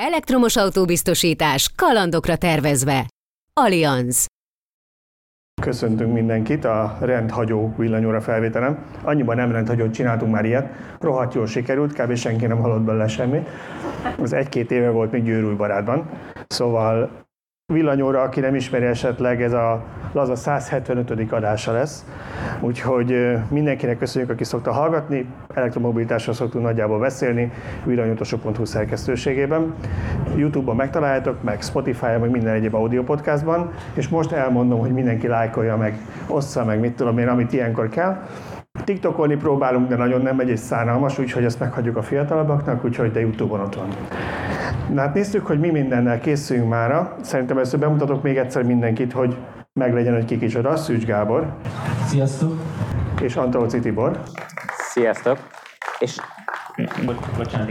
Elektromos autóbiztosítás kalandokra tervezve. Allianz. Köszöntünk mindenkit a rendhagyó villanyóra felvételen. Annyiban nem rendhagyót csináltunk már ilyet. Rohadt jól sikerült, kb. Senki nem halott bele semmi. Az 1-2 éve volt még Győrújbarátban. Szóval Villanyóra, aki nem ismeri esetleg, ez a Laza 175. adása lesz. Úgyhogy mindenkinek köszönjük, aki szokta hallgatni. Elektromobilitásról szoktunk nagyjából beszélni, villanyutasok.hu szerkesztőségében. YouTube-on megtaláljátok, meg Spotify-on, meg minden egyéb audio podcastban. És most elmondom, hogy mindenki lájkolja meg, ossza meg, mit tudom én, amit ilyenkor kell. TikTokolni próbálunk, de nagyon nem megy, és szánalmas, úgyhogy ezt meghagyjuk a fiatalabbaknak, úgyhogy de YouTube-on ott van. Na hát nézzük, hogy mi mindennel készülünk mára. Szerintem először bemutatok még egyszer mindenkit, hogy meglegyen, hogy ki kicsoda. Szűcs Gábor. Sziasztok. És Antolcsi Tibor. Sziasztok. És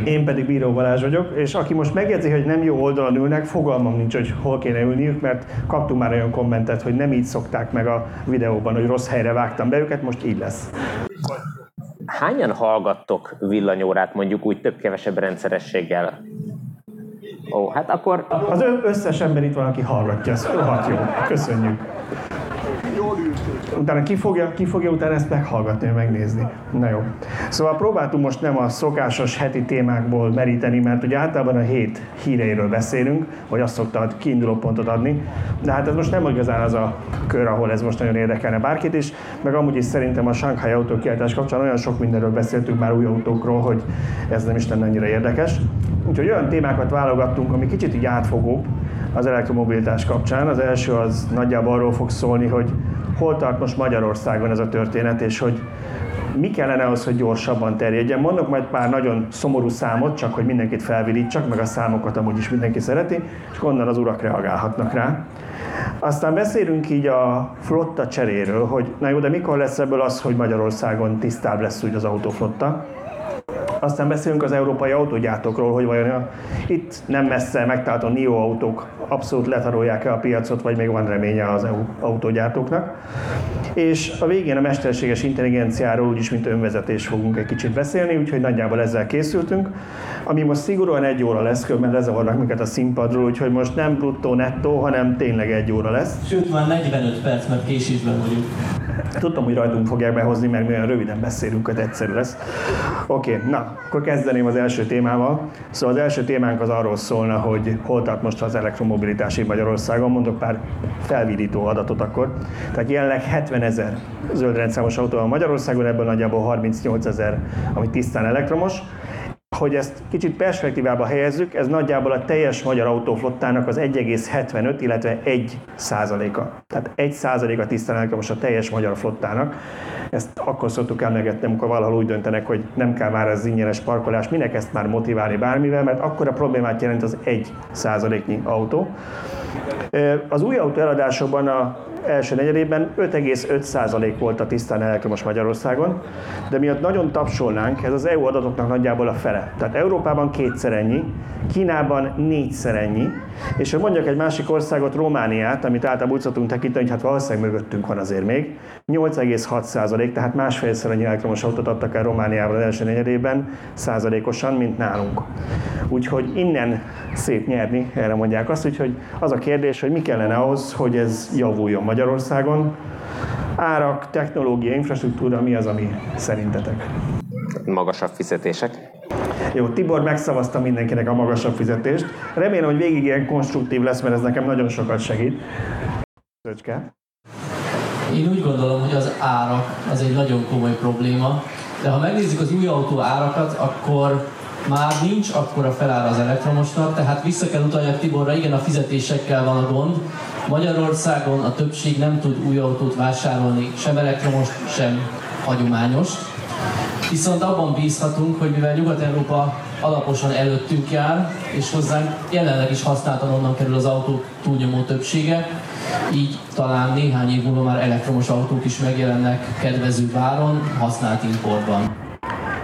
én pedig Bíró Balázs vagyok, és aki most megjegyzi, hogy nem jó oldalon ülnek, fogalmam nincs, hogy hol kéne ülniük, mert kaptunk már olyan kommentet, hogy nem így szokták meg a videóban, hogy rossz helyre vágtam be őket, most így lesz. Hányan hallgattok villanyórát mondjuk úgy több-kevesebb rendszerességgel? Ó, hát akkor... Az összes ember itt van, aki hallgatja, ez rohadt jó. Köszönjük. Utána ki fogja utána ezt meghallgatni, megnézni. Na jó. Szóval próbáltunk most nem a szokásos heti témákból meríteni, mert ugye általában a hét híreiről beszélünk, vagy azt szoktad kiinduló pontot adni, de hát ez most nem igazán az a kör, ahol ez most nagyon érdekelne bárkit is, meg amúgy is szerintem a Shanghai autókiállítás kapcsán olyan sok mindenről beszéltünk már új autókról, hogy ez nem is lenne annyira érdekes. Úgyhogy olyan témákat válogattunk, ami kicsit így átfogóbb az elektromobilitás kapcsán. Az első az nagyjából arról fog szólni, hogy hol tart most Magyarországon ez a történet, és hogy mi kellene ahhoz, hogy gyorsabban terjedjen. Mondok majd pár nagyon szomorú számot, csak hogy mindenkit felvilítsak, meg a számokat amúgy is mindenki szereti, és onnan az urak reagálhatnak rá. Aztán beszélünk így a flotta cseréről, hogy na jó, de mikor lesz ebből az, hogy Magyarországon tisztább lesz úgy az autóflotta. Aztán beszélünk az európai autógyártókról, hogy vajon itt nem messze megtalálható NIO autók abszolút letarolják-e a piacot, vagy még van reménye az EU autógyártóknak. És a végén a mesterséges intelligenciáról, úgyis mint önvezetés fogunk egy kicsit beszélni, úgyhogy nagyjából ezzel készültünk. Ami most szigorúan 1 óra lesz, mert lezavarnak minket a színpadról, úgyhogy most nem bruttó nettó, hanem tényleg 1 óra lesz. Sőt, már 45 perc, mert késésben vagyunk. Tudtam, hogy rajtunk fogják behozni, mert mi olyan röviden beszélünk, hogy egyszerű lesz. Oké, na, akkor kezdeném az első témával. Szóval az első témánk az arról szólna, hogy hol tart most az elektromobilitás Magyarországon. Mondok pár felvidító adatot akkor. Tehát jelenleg 70 000 zöldrendszámos autó van Magyarországon, ebből nagyjából 38 000, ami tisztán elektromos. Hogy ezt kicsit perspektívába helyezzük, ez nagyjából a teljes magyar autóflottának az 1,75, illetve 1%-a. Tehát 1%-a tisztán elektromos a teljes magyar flottának. Ezt akkor szoktuk emlegetni, amikor valahol úgy döntenek, hogy nem kell már az ingyenes parkolás, minek ezt már motiválni bármivel, mert akkor a problémát jelent az 1%-nyi autó. Az új autó eladásokban a első negyedében 5,5% volt a tisztán elektromos Magyarországon, de miatt nagyon tapsolnánk, ez az EU adatoknak nagyjából a fele. Tehát Európában 2-szer ennyi, Kínában 4-szer ennyi, és ha mondjak egy másik országot, Romániát, amit általában úgy szoktunk tekinteni, hogy hát valószínűleg mögöttünk van azért még, 8,6%, tehát másfélszer ennyi elektromos autót adtak el Romániában az első negyedében százalékosan, mint nálunk. Úgyhogy innen szép nyerni, erre mondják azt, úgyhogy az a kérdés, hogy mi kellene ahhoz, hogy ez javuljon Magyarországon. Árak, technológia, infrastruktúra, mi az, ami szerintetek? Magasabb fizetések. Jó, Tibor megszavazta mindenkinek a magasabb fizetést. Remélem, hogy végig ilyen konstruktív lesz, mert ez nekem nagyon sokat segít. Szöcske? Én úgy gondolom, hogy az árak az egy nagyon komoly probléma, de ha megnézzük az új autó árakat, akkor már nincs akkora felára az elektromosnak, tehát vissza kell utalni Tiborra, igen, a fizetésekkel van a gond. Magyarországon a többség nem tud új autót vásárolni, sem elektromos, sem hagyományos. Viszont abban bízhatunk, hogy mivel Nyugat-Európa alaposan előttünk jár, és hozzánk jelenleg is használtan onnan kerül az autók túlnyomó többsége, így talán néhány év múlva már elektromos autók is megjelennek kedvező áron, használt importban.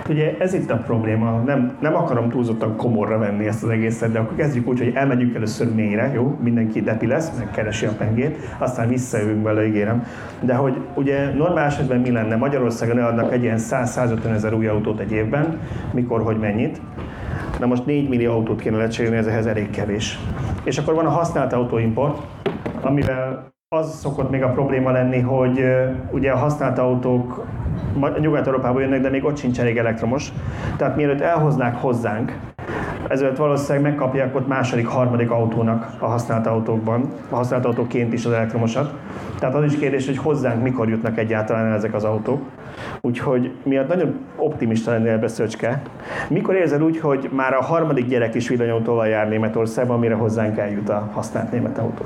Ugye ez itt a probléma, nem akarom túlzottan komorra venni ezt az egészet, de akkor kezdjük úgy, hogy elmegyünk először mélyre, jó? Mindenki depi lesz, meg keresi a pengét, aztán visszajövünk bele, ígérem. De hogy ugye normál esetben mi lenne? Magyarországon eladnak egy ilyen 100-150 ezer új autót egy évben, mikor, hogy mennyit. de most 4 millió autót kéne lecserélni, ez ehhez elég kevés. És akkor van a használt autóimport, amivel az szokott még a probléma lenni, hogy ugye a használt autók Nyugat-Európából jönnek, de még ott sincs elég elektromos. Tehát mielőtt elhoznák hozzánk, ezért valószínűleg megkapják ott második, harmadik autónak a használt autókban, a használt autóként is az elektromosat. Tehát az is kérdés, hogy hozzánk mikor jutnak egyáltalán ezek az autók. Úgyhogy miatt nagyon optimista lennél ebbe, Szöcske. Mikor érzed úgy, hogy már a harmadik gyerek is villanyautóval jár Németországban, mire hozzánk eljut a használt német autó?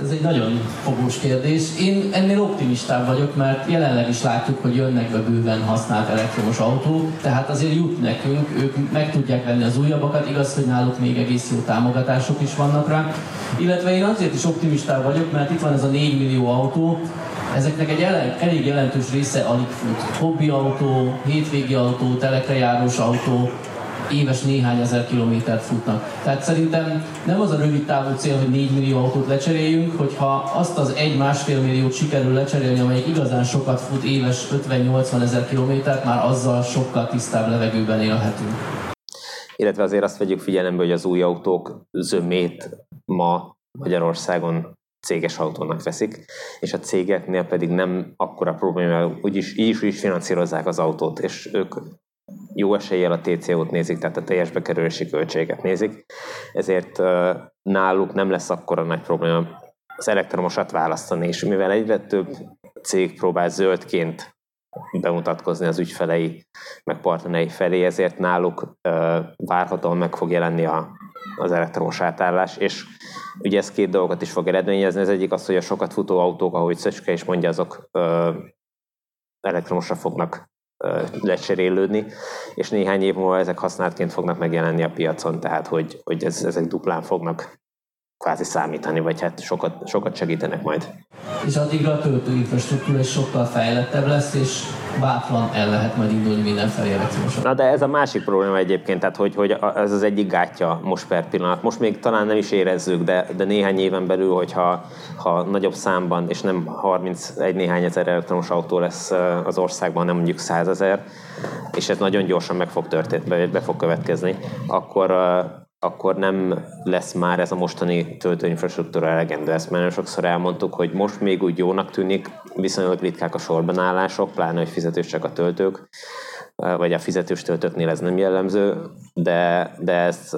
Ez egy nagyon fogós kérdés. Én ennél optimistább vagyok, mert jelenleg is látjuk, hogy jönnek be bőven használt elektromos autók, tehát azért jut nekünk, ők meg tudják venni az újabbakat, igaz, hogy náluk még egész jó támogatások is vannak rá. Illetve én azért is optimistább vagyok, mert itt van ez a 4 millió autó, ezeknek egy elég jelentős része alig fut. Hobbi autó, hétvégi autó, telekre járós autó, éves néhány ezer kilométert futnak. Tehát szerintem nem az a rövid távú cél, hogy 4 millió autót lecseréljünk, hogyha azt az 1-1,5 milliót sikerül lecserélni, amelyik igazán sokat fut, éves 50-80 ezer kilométert, már azzal sokkal tisztább levegőben élhetünk. Illetve azért azt vegyük figyelembe, hogy az új autók zömét ma Magyarországon céges autónak veszik, és a cégeknél pedig nem akkora probléma, úgyis így is finanszírozzák az autót, és ők jó eséllyel a TCO-t nézik, tehát a teljes bekerülési költséget nézik, ezért náluk nem lesz akkora nagy probléma az elektromosat választani, és mivel egyre több cég próbál zöldként bemutatkozni az ügyfelei, meg partnerei felé, ezért náluk várhatóan meg fog jelenni az elektromos átállás, és ugye ez két dolgot is fog eredményezni, az egyik az, hogy a sokat futó autók, ahogy Szöcske is mondja, azok elektromosra fognak lecserélődni, és néhány év múlva ezek használtként fognak megjelenni a piacon, tehát hogy ezek duplán fognak kvázi számítani, vagy hát sokat segítenek majd. És addigra a töltőinfrastruktúra is sokkal fejlettebb lesz, és bátran el lehet majd indulni mindenfelé elektromosan. Na de ez a másik probléma egyébként, tehát hogy ez az egyik gátja most per pillanat. Most még talán nem is érezzük, de néhány éven belül, hogyha nagyobb számban, és nem 31 néhány ezer elektromos autó lesz az országban, nem mondjuk 100 000, és ez nagyon gyorsan meg fog történni, be fog következni, akkor nem lesz már ez a mostani töltőinfrastruktúra elegendő. Ezt már sokszor elmondtuk, hogy most még úgy jónak tűnik, viszonylag ritkák a sorbanállások, pláne, hogy fizetősek a töltők, vagy a fizetős töltőknél ez nem jellemző, de ez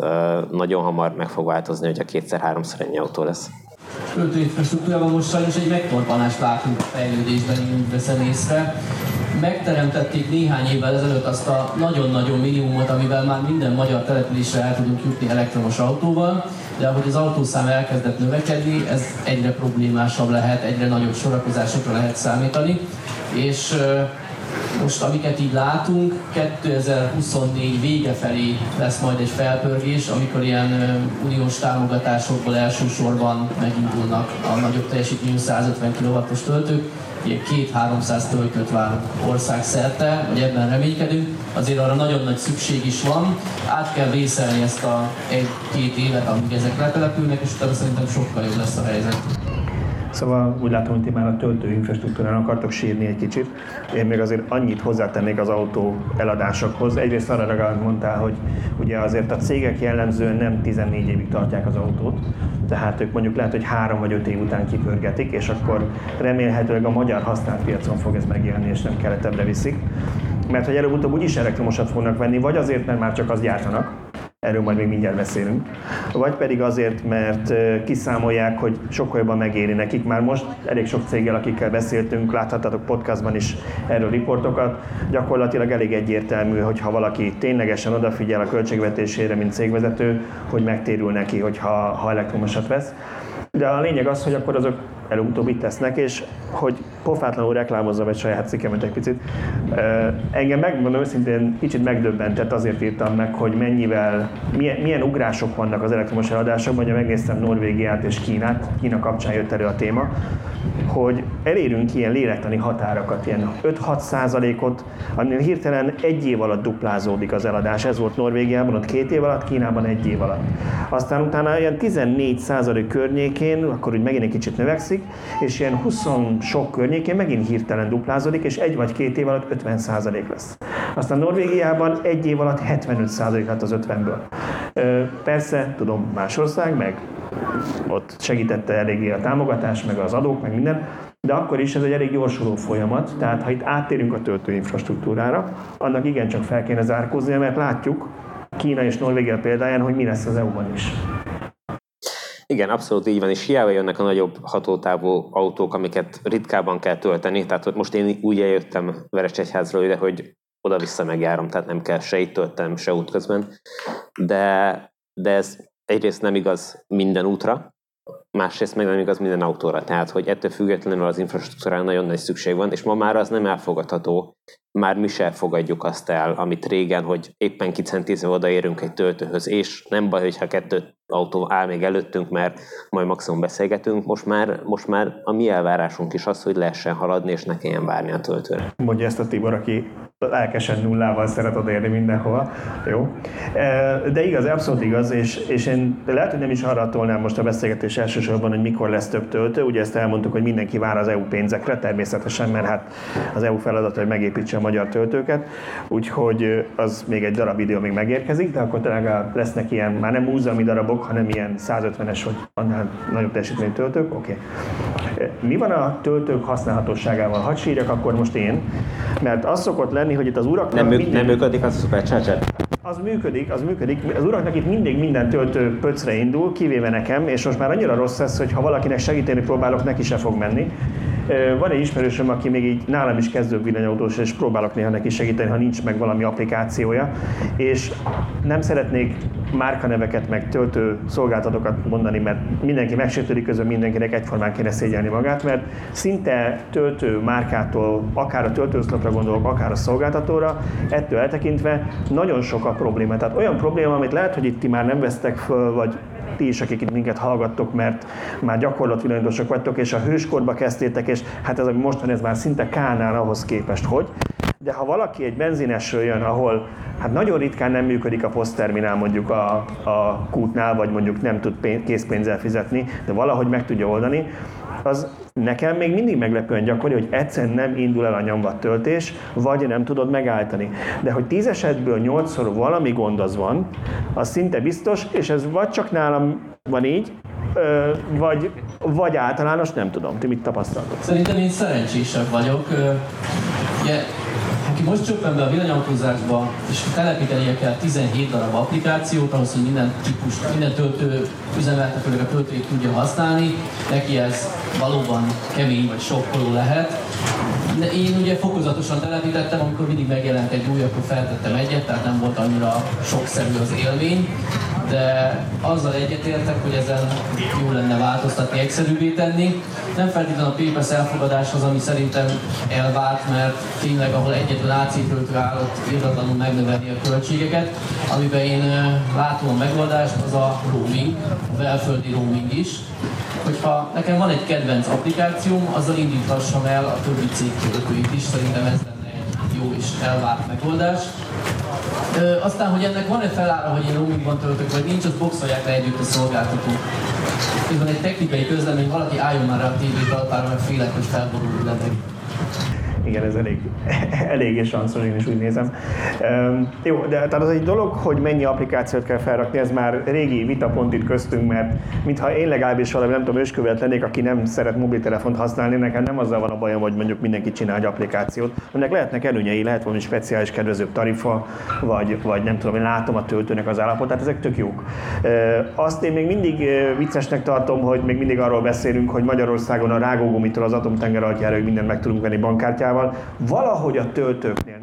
nagyon hamar meg fog változni, hogyha 2-3-szor ennyi autó lesz. Töltőinfrastruktúrában most sajnos egy megtorpanást látunk a fejlődésben, én úgy veszem észre. Megteremtették néhány évvel ezelőtt azt a nagyon-nagyon minimumot, amivel már minden magyar településre el tudunk jutni elektromos autóval, de ahogy az autószám elkezdett növekedni, ez egyre problémásabb lehet, egyre nagyobb sorakozásokra lehet számítani, és most amiket így látunk, 2024 vége felé lesz majd egy felpörgés, amikor ilyen uniós támogatásokból elsősorban megindulnak a nagyobb teljesítményű 150 kW-os töltők, ilyen 200-300 töltőt várunk országszerte, vagy ebben reménykedünk, azért arra nagyon nagy szükség is van, át kell vészelni ezt a 1-2 évet, amíg ezek letelepülnek, és utána szerintem sokkal jobb lesz a helyzet. Szóval úgy látom, hogy ti már a töltőinfrastruktúrán akartok sírni egy kicsit. Én még azért annyit hozzátennék az autó eladásokhoz. Egyrészt arra legalább mondtál, hogy ugye azért a cégek jellemzően nem 14 évig tartják az autót, tehát ők mondjuk lehet, hogy 3 vagy 5 év után kipörgetik, és akkor remélhetőleg a magyar használt piacon fog ez megjelenni, és nem keletebbre viszik. Mert hogy előbb-utóbb úgyis elektromosat fognak venni, vagy azért, mert már csak azt gyártanak, erről majd még mindjárt beszélünk, vagy pedig azért, mert kiszámolják, hogy sokkal jobban megéri nekik. Már most elég sok céggel, akikkel beszéltünk, láthattatok podcastban is erről riportokat, gyakorlatilag elég egyértelmű, hogyha valaki ténylegesen odafigyel a költségvetésére, mint cégvezető, hogy megtérül neki, hogyha elektromosat vesz. De a lényeg az, hogy akkor azok előbb-utóbb itt tesznek, és hogy pofátlanul reklámozzam egy saját cikkemet egy picit. Engem megmondom őszintén, kicsit megdöbbentett, azért írtam meg, hogy milyen ugrások vannak az elektromos eladásokban, ugye megnéztem Norvégiát és Kínát, Kína kapcsán jött elő a téma, hogy elérünk ilyen lélektani határokat, ilyen 5-6%-ot, aminél hirtelen egy év alatt duplázódik az eladás. Ez volt Norvégiában, ott 2 év alatt, Kínában 1 év alatt. Aztán utána ilyen 14% környékén, akkor úgy megint egy kicsit növekszik, és ilyen 20 sok környékén megint hirtelen duplázódik, és 1 vagy 2 év alatt 50% lesz. Aztán Norvégiában egy év alatt 75%-át az 50-ből. Persze, tudom, más ország, meg ott segítette eléggé a támogatás, meg az adók, meg minden, de akkor is ez egy elég gyorsuló folyamat, tehát ha itt áttérünk a töltőinfrastruktúrára, annak igencsak fel kéne zárkóznia, mert látjuk Kína és Norvégia példáján, hogy mi lesz az EU-ban is. Igen, abszolút így van, és hiába jönnek a nagyobb hatótávú autók, amiket ritkában kell tölteni, tehát most én úgy eljöttem Veresegyházról ide, hogy oda-vissza megjárom, tehát nem kell se itt töltenem, se útközben, de ez egyrészt nem igaz minden útra, másrészt meg nem igaz minden autóra, tehát hogy ettől függetlenül az infrastruktúrán nagyon nagy szükség van, és ma már az nem elfogadható, már mi se fogadjuk azt el, amit régen, hogy éppen 9-10 odaérünk egy töltőhöz, és nem baj, hogyha 2 autó áll még előttünk, mert majd maximum beszélgetünk, most már a mi elvárásunk is az, hogy lehessen haladni, és ne kelljen várni a töltőre. Mondja ezt a Tibor, aki lelkesen nullával szeret odaérni mindenhova. Jó. De igaz, abszolút igaz, és én lehet, hogy nem is arra tolnám most a beszélgetés elsősorban, hogy mikor lesz több töltő. Ugye ezt elmondtuk, hogy mindenki vár az EU pénzekre, természetesen, mert hát az EU feladata, hogy megépítse a magyar töltőket, úgyhogy az még egy darab idő, amíg megérkezik, de akkor talán lesznek ilyen, már nem múzeumi darabok, hanem ilyen 150-es, vagy annál nagyobb teljesítmény töltők. Oké. Okay. Mi van a töltők használhatóságával? Hadd sírjak akkor most én, mert az szokott lenni, hogy itt az uraknak... Nem működik az a szupercharger? Az működik. Az uraknak itt mindig minden töltő pöcre indul, kivéve nekem, és most már annyira rossz ez, hogy ha valakinek segíteni próbálok, neki se fog menni. Van egy ismerősöm, aki még így nálam is kezdő villanyautós, és próbálok néha neki segíteni, ha nincs meg valami applikációja, és nem szeretnék márkaneveket, meg töltő szolgáltatókat mondani, mert mindenki megsértődik, közben mindenkinek egyformán kéne szégyelni magát, mert szinte töltő márkától, akár a töltőoszlopra gondolok, akár a szolgáltatóra, ettől eltekintve nagyon sok a probléma. Tehát olyan probléma, amit lehet, hogy itt ti már nem vesztek föl, vagy ti is, akik itt minket hallgattok, mert már gyakorlott villanyosok vagytok, és a hőskorba kezdtétek, és hát ez, ami mostan, ez már szinte K-nál ahhoz képest, hogy. De ha valaki egy benzinesről jön, ahol hát nagyon ritkán nem működik a posztterminál, mondjuk a kútnál, vagy mondjuk nem tud készpénzzel fizetni, de valahogy meg tudja oldani, az nekem még mindig meglepően gyakori, hogy egyszerűen nem indul el a nyomvat töltés, vagy nem tudod megállítani. De hogy 10 esetből 8-szor valami gond az van, az szinte biztos, és ez vagy csak nálam van így, vagy általános, nem tudom. Ti mit tapasztaltok? Szerintem én szerencsésebb vagyok. Ugye, aki most csöppen be a villanyautózásba, és telepítenie kell 17 darab applikációt, ahhoz, hogy minden típust, minden töltő üzemeltetőnek a töltőjét tudja használni, neki ez valóban kemény vagy sokkoló lehet. De én ugye fokozatosan telepítettem, amikor mindig megjelent egy új, akkor feltettem egyet, tehát nem volt annyira sokszerű az élmény, de azzal egyetértek, hogy ezen jó lenne változtatni, egyszerűbbé tenni. Nem feltétlenül a PPS elfogadás az, ami szerintem elvált, mert tényleg, ahol egyetlen AC-töltő áll, ott irdatlanul megnöveli a költségeket. Amiben én látom a megoldást, az a roaming, a belföldi roaming is. Hogyha nekem van egy kedvenc applikációm, azzal indítassam el a többi cég töltőit is, szerintem ez lenne egy jó és elvált megoldás. Aztán, hogy ennek van-e felára, hogy én roamingban töltök, vagy nincs, azt boxolják le együtt a szolgáltatók. Itt van egy technikai közlemény, hogy valaki álljon már rá a tévét alapára, meg félek, hogy felborulni leveg. Igen, ez elég és ranszor, én is úgy nézem. Jó, de tehát az egy dolog, hogy mennyi applikációt kell felrakni, ez már régi vitapont itt köztünk, mert mintha én legalábbis valami, nem tudom, őskövet lennék, aki nem szeret mobiltelefont használni, nekem nem azzal van a bajom, hogy mondjuk mindenki csinál egy applikációt, aminek lehetnek előnyei, lehet valami speciális kedvezőbb tarifa, vagy nem tudom, én látom a töltőnek az állapotát, ezek tök jók. Azt én még mindig viccesnek tartom, hogy még mindig arról beszélünk, hogy Magyarországon a rágógumitól az atomtenger aljára mindent meg tudunk venni bankkártyával. Valahogy a töltőknél,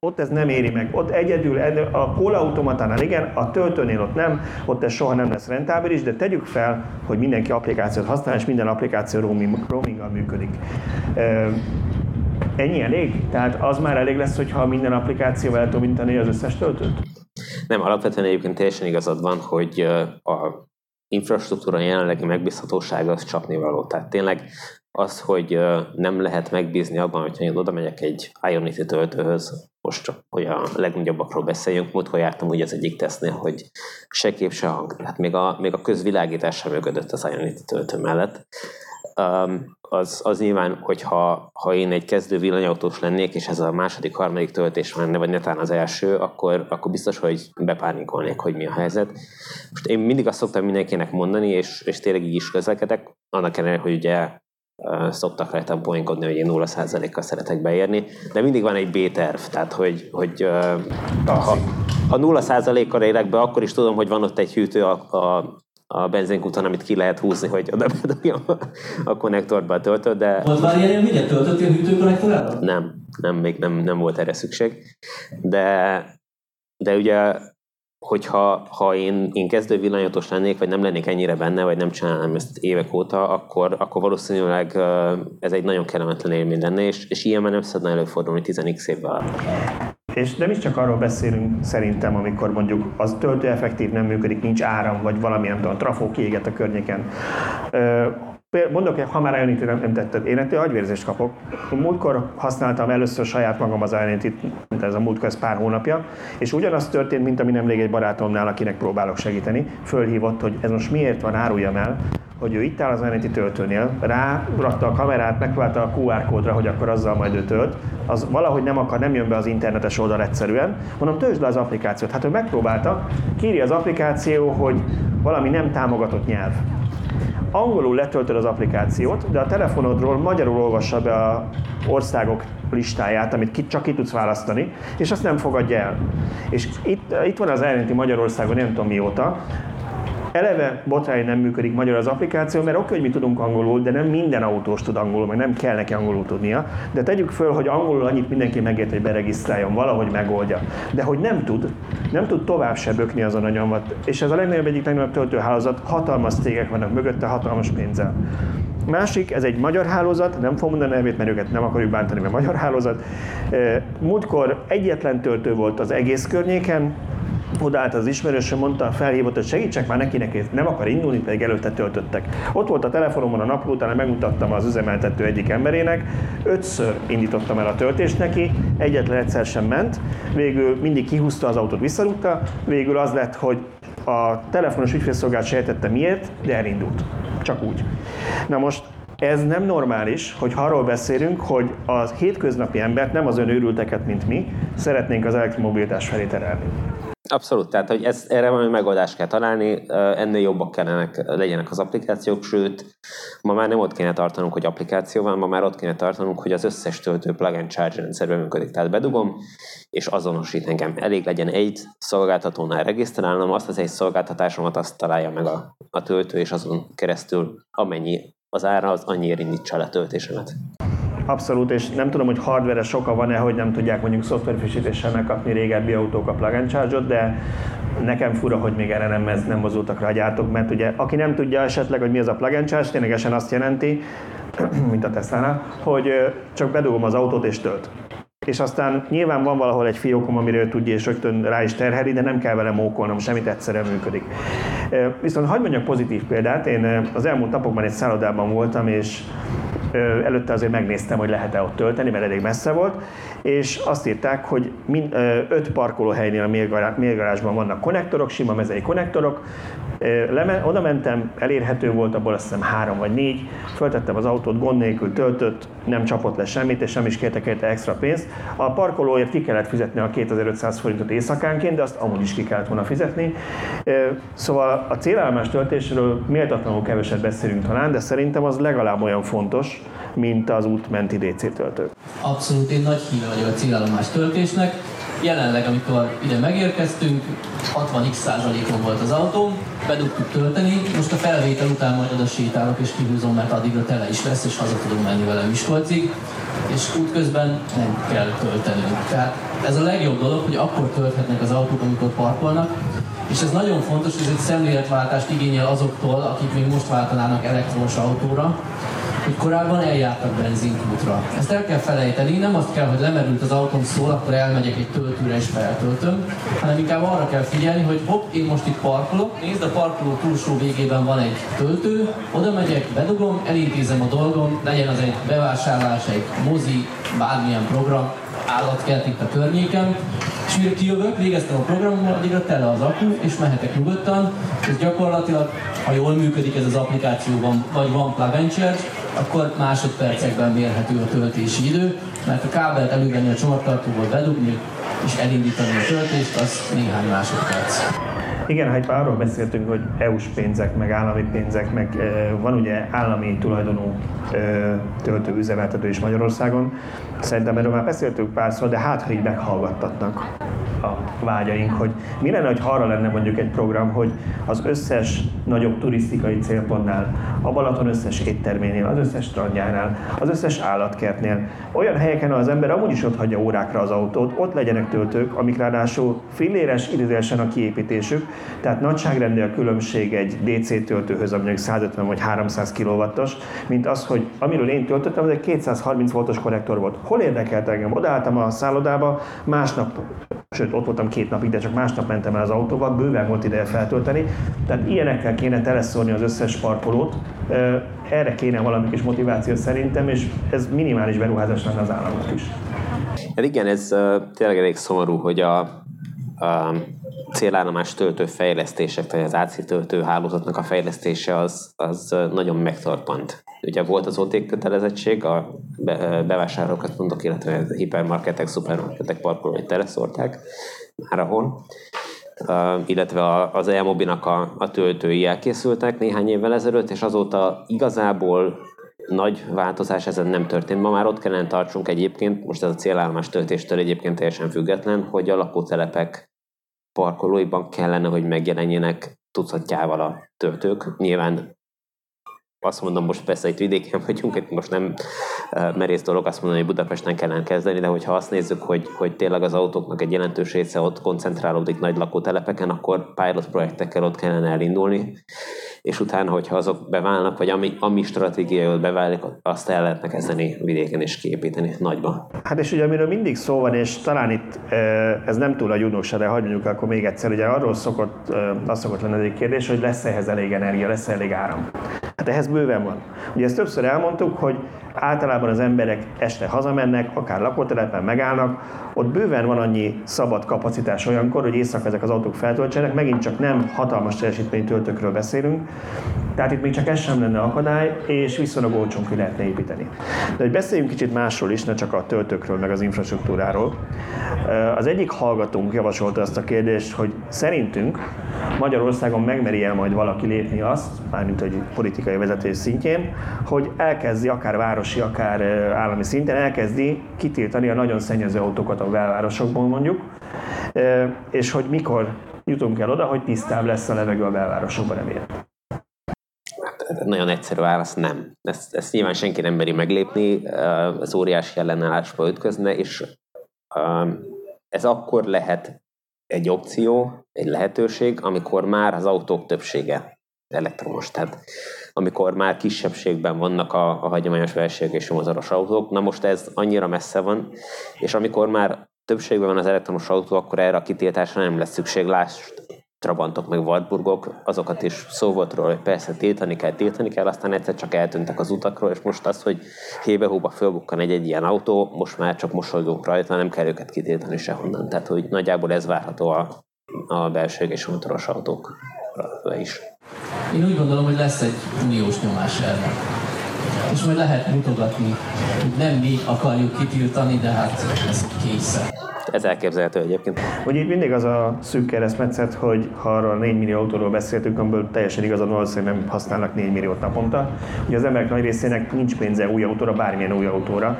ott ez nem éri meg, ott egyedül, a kólaautomatánál igen, a töltőnél ott nem, ott ez soha nem lesz rentábilis, de tegyük fel, hogy mindenki applikációt használ, és minden applikáció roaminggal működik. Ennyi elég? Tehát az már elég lesz, hogyha minden applikációval el tudom indítani az összes töltőt? Nem, alapvetően egyébként teljesen igazad van, hogy a infrastruktúra jelenlegi megbízhatósága az csapnivaló. Tehát tényleg az, hogy nem lehet megbízni abban, hogyha én oda megyek egy Ionity töltőhöz, most csak, hogy a legnagyobbakról beszéljünk, múltkor jártam úgy az egyik tesztnél, hogy se kép, se hang. Hát még a közvilágítás sem működött az Ionity töltő mellett. Az nyilván, hogyha én egy kezdő villanyautós lennék, és ez a második, harmadik töltés lenne, vagy netán az első, akkor biztos, hogy bepánikolnék, hogy mi a helyzet. Most én mindig azt szoktam mindenkinek mondani, és tényleg így is közlekedek, annak ellenére, hogy ugye szoktak rajtam poénkodni, hogy én 0%-kal szeretek beérni, de mindig van egy B-terv, tehát hogy ha 0%-kal érek be, akkor is tudom, hogy van ott egy hűtő a benzinkúton, amit ki lehet húzni, hogy oda bedobjam a konnektorba a töltőt, de... Volt már ilyen élmény, hogy töltöttél hűtőkonnektorával? Nem, még nem volt erre szükség. De ugye, hogyha én kezdő villanyautós lennék, vagy nem lennék ennyire benne, vagy nem csinálnám ezt évek óta, akkor valószínűleg ez egy nagyon kellemetlen élmény lenne, és ilyen már nem szedne előfordulni 10x évvel. És nem is csak arról beszélünk szerintem, amikor mondjuk az töltő effektív nem működik, nincs áram, vagy valami, nem tudom, trafó kiégett a környéken. Mondok, ha már Ionity nem tetted, én ettől agyvérzést kapok. Múltkor használtam először saját magam az Ionityt, mint ez a múltkor, ez pár hónapja, és ugyanaz történt, mint ami nemrég egy barátomnál, akinek próbálok segíteni, fölhívott, hogy ez most miért van, áruljam el, hogy ő itt áll az Ionity töltőnél, rárakta a kamerát, megválta a QR kódra, hogy akkor azzal majd ő tölt, az valahogy nem jön be az internetes oldal egyszerűen, mondom, töltsd le az applikációt. Hát ő megpróbálta, kéri az applikáció, hogy valami nem támogatott nyelv. Angolul letöltöd az applikációt, de a telefonodról magyarul olvassa be az országok listáját, amit csak ki tudsz választani, és azt nem fogadja el. És itt van az Ionity Magyarországon, nem tudom mióta. Eleve botrány, nem működik magyar az applikáció, mert oké, hogy mi tudunk angolul, de nem minden autós tud angolul, meg nem kell neki angolul tudnia. De tegyük föl, hogy angolul annyit mindenki megért, hogy beregisztráljon, valahogy megoldja. De hogy nem tud tovább se bökni azon a nyomat. És ez a egyik legnagyobb töltőhálózat, hatalmas cégek vannak mögötte, hatalmas pénzzel. Másik, ez egy magyar hálózat, nem fogom mondani a nevét, mert őket nem akarjuk bántani, mert magyar hálózat. Múltkor egyetlen töltő volt az egész környéken, odaállt az ismerősöm, mondta, felhívott, hogy segítsek már neki, nem akar indulni, pedig előtte töltöttek. Ott volt a telefonomon a napló, utána megmutattam az üzemeltető egyik emberének, 5-ször indítottam el a töltést neki, egyetlen egyszer sem ment, végül mindig kihúzta az autót, visszarúgta, végül az lett, hogy a telefonos ügyfélszolgálat sejtette miért, de elindult. Csak úgy. Na most, ez nem normális, hogy arról beszélünk, hogy a hétköznapi embert, nem az önőrülteket, mint mi, szeretnénk az elektromobilitás felé terelni. Abszolút, tehát hogy erre valami megoldást kell találni, ennél jobbak legyenek az applikációk, sőt, ma már nem ott kéne tartanunk, hogy applikáció van, ma már ott kéne tartanunk, hogy az összes töltő plug and charge rendszerben működik. Tehát bedugom, és azonosít engem. Elég legyen egy szolgáltatónál regisztrálnom, azt az egy szolgáltatásomat azt találja meg a töltő, és azon keresztül amennyi az ára, az annyira indítsa le töltésemet. Abszolút, és nem tudom, hogy hardveres oka van-e, hogy nem tudják mondjuk szoftverfrissítéssel megkapni régebbi autók a plug and charge-ot, de nekem fura, hogy még erre nem mozdultak rá a gyártók, mert ugye aki nem tudja esetleg, hogy mi az a plug and charge, ténylegesen azt jelenti, mint a Tesla-nál, hogy csak bedugom az autót és tölt. És aztán nyilván van valahol egy fiókom, amiről tudja, és rögtön rá is terheli, de nem kell vele mókolnom, semmit, egyszerűen működik. Viszont hadd mondjak pozitív példát, én az elmúlt napokban egy szállodában voltam, és előtte azért megnéztem, hogy lehet-e ott tölteni, mert elég messze volt, és azt írták, hogy 5 parkolóhelynél a mérgarázsban vannak konnektorok, sima mezei konnektorok. Oda mentem, elérhető volt, abból azt hiszem 3 vagy 4, föltettem az autót, gond nélkül töltött, nem csapott le semmit, és nem is kértek érte extra pénzt. A parkolóért ki kellett fizetni a 2500 forintot éjszakánként, de azt amúgy is ki kellett volna fizetni. Szóval a célállomás töltésről méltatlanul keveset beszélünk talán, de szerintem az legalább olyan fontos, mint az útmenti DC-töltők. Abszolút, én nagy híve vagyok a célállomás töltésnek. Jelenleg, amikor ide megérkeztünk, 60x% volt az autóm, bedugtuk tölteni, most a felvétel után majd oda sétálok és kihúzom, mert addigra tele is lesz, és haza tudom menni vele Miskolcig, és útközben nem kell töltenünk. Tehát ez a legjobb dolog, hogy akkor tölthetnek az autók, amikor parkolnak, és ez nagyon fontos, hogy ez egy szemléletváltást igényel azoktól, akik még most váltanának elektromos autóra, hogy korábban eljártak benzinkútra. Ezt el kell felejteni, nem azt kell, hogy lemerült az autóm szól, akkor elmegyek egy töltőre és feltöltöm, hanem inkább arra kell figyelni, hogy hopp, én most itt parkolok, nézd, a parkoló túlsó végében van egy töltő, oda megyek, bedugom, elintézem a dolgom, legyen az egy bevásárlás, egy mozi, bármilyen program, állatkert itt a környéken, és mire kijövök, végeztem a programot, addigra tele az akku, és mehetek nyugodtan, Ez gyakorlatilag, ha jól működik ez az applikációban, vagy van plug and charge, akkor másodpercekben mérhető a töltési idő, mert a kábelt elővenni a csomagtartóból, bedugni és elindítani a töltést, az néhány másodperc. Igen, hát arról beszéltünk, hogy EU-s pénzek, meg állami pénzek, meg van ugye állami tulajdonú töltőüzemeltető is Magyarországon. Szerintem erről már beszéltünk párszor, de hát, ha így meghallgattatnak a vágyaink, hogy mi lenne, hogy arra lenne mondjuk egy program, hogy az összes nagyobb turisztikai célpontnál, a Balaton összes étterménél, az összes strandjánál, az összes állatkertnél, olyan helyeken, ahol az ember amúgy is ott hagyja órákra az autót, ott legyenek töltők, amik ráadásul filléres, idézőjelesen a kiépítésük, tehát nagyságrendű a különbség egy DC töltőhöz, ami mondjuk 150 vagy 300 kW-os, mint az, hogy amiről én töltöttem, az egy 230 voltos konnektor volt. Hol érdekelt engem? Odaálltam a szállodába, másnap, sőt, ott voltam két napig, de csak másnap mentem el az autóval, bőven volt ideje feltölteni. Tehát ilyenekkel kéne teleszórni az összes parkolót. Erre kéne valami kis motiváció szerintem, és ez minimális beruházás lenne az államnak is. Hát igen, ez tényleg elég szomorú, hogy a célállomás töltő fejlesztések, vagy az AC töltő hálózatnak a fejlesztése az nagyon megtorpant. Ugye volt az OT kötelezettség, a bevásárlókat mondok, illetve hipermarketek, szupermarketek parkolóit teleszórták, márahol, illetve az e-mobinak a töltői elkészültek néhány évvel ezelőtt, és azóta igazából nagy változás ezen nem történt. Ma már ott kellene tartsunk egyébként, most ez a célállomás töltéstől egyébként teljesen független, hogy a lakótelepek parkolóiban kellene, hogy megjelenjenek tucatjával a töltők. Nyilván azt mondom, most persze itt vidéken vagyunk, itt most nem merész dolog azt mondani, hogy Budapesten kellene kezdeni, de hogyha azt nézzük, hogy tényleg az autóknak egy jelentős része ott koncentrálódik nagy lakótelepeken, akkor pilot projektekkel ott kellene elindulni, és utána, hogyha azok beválnak, vagy ami stratégiai beválik, azt el lehetne kezdeni vidéken és kiépíteni nagyban. Hát és ugye amiről mindig szó van, és talán itt ez nem túl a gyújtósa, de hagyjuk akkor még egyszer, ugye arról az szokott lenni egy kérdés, hogy lesz ehhez elég energia, lesz elég áram. Hát ehhez bőven van. Ugye ezt többször elmondtuk, hogy általában az emberek este hazamennek, akár lakótelepen megállnak, ott bőven van annyi szabad kapacitás olyankor, hogy éjszaka ezek az autók feltöltsenek, megint csak nem hatalmas teljesítmény töltőkről beszélünk, tehát itt még csak ez sem lenne akadály, és viszonylag olcsón ki lehetne építeni. De hogy beszéljünk kicsit másról is, ne csak a töltőkről, meg az infrastruktúráról. Az egyik hallgatónk javasolta azt a kérdést, hogy szerintünk Magyarországon megmeri el majd valaki lépni azt, mármint hogy politikai vezetés szintjén, hogy elkezdi akár városi, akár állami szinten, elkezdi kitiltani a nagyon szennyező autókat a belvárosokból mondjuk, és hogy mikor jutunk el oda, hogy tisztább lesz a levegő a belvárosokban, remélem. Nagyon egyszerű válasz, nem. Ezt nyilván senki nem meri meglépni, az óriási ellenállásba ütközne, és ez akkor lehet egy opció, egy lehetőség, amikor már az autók többsége elektromos. Tehát amikor már kisebbségben vannak a hagyományos belsőégésű motoros autók, na most ez annyira messze van, és amikor már többségben van az elektromos autó, akkor erre a kitiltásra nem lesz szükség, lásd Trabantok, meg Wartburgok, azokat is szó volt róla, hogy persze tiltani kell, aztán egyszer csak eltűntek az utakról, és most az, hogy hébe-hóba fölbukkan egy ilyen autó, most már csak mosolygunk rajta, nem kell őket kitiltani sehonnan. Tehát, hogy nagyjából ez várható a belső égésű motoros autókra is. Én úgy gondolom, hogy lesz egy uniós nyomás erre. És majd lehet mutogatni, hogy nem mi akarjuk kitiltani, de hát ez készen. Ez elképzelhető egyébként. Ugye itt mindig az a szűk keresztmetszet, hogy ha arra 4 millió autóról beszéltünk, amiből teljesen igazad valószínűleg nem használnak 4 milliót naponta. Ugye az emberek nagy részének nincs pénze új autóra, bármilyen új autóra.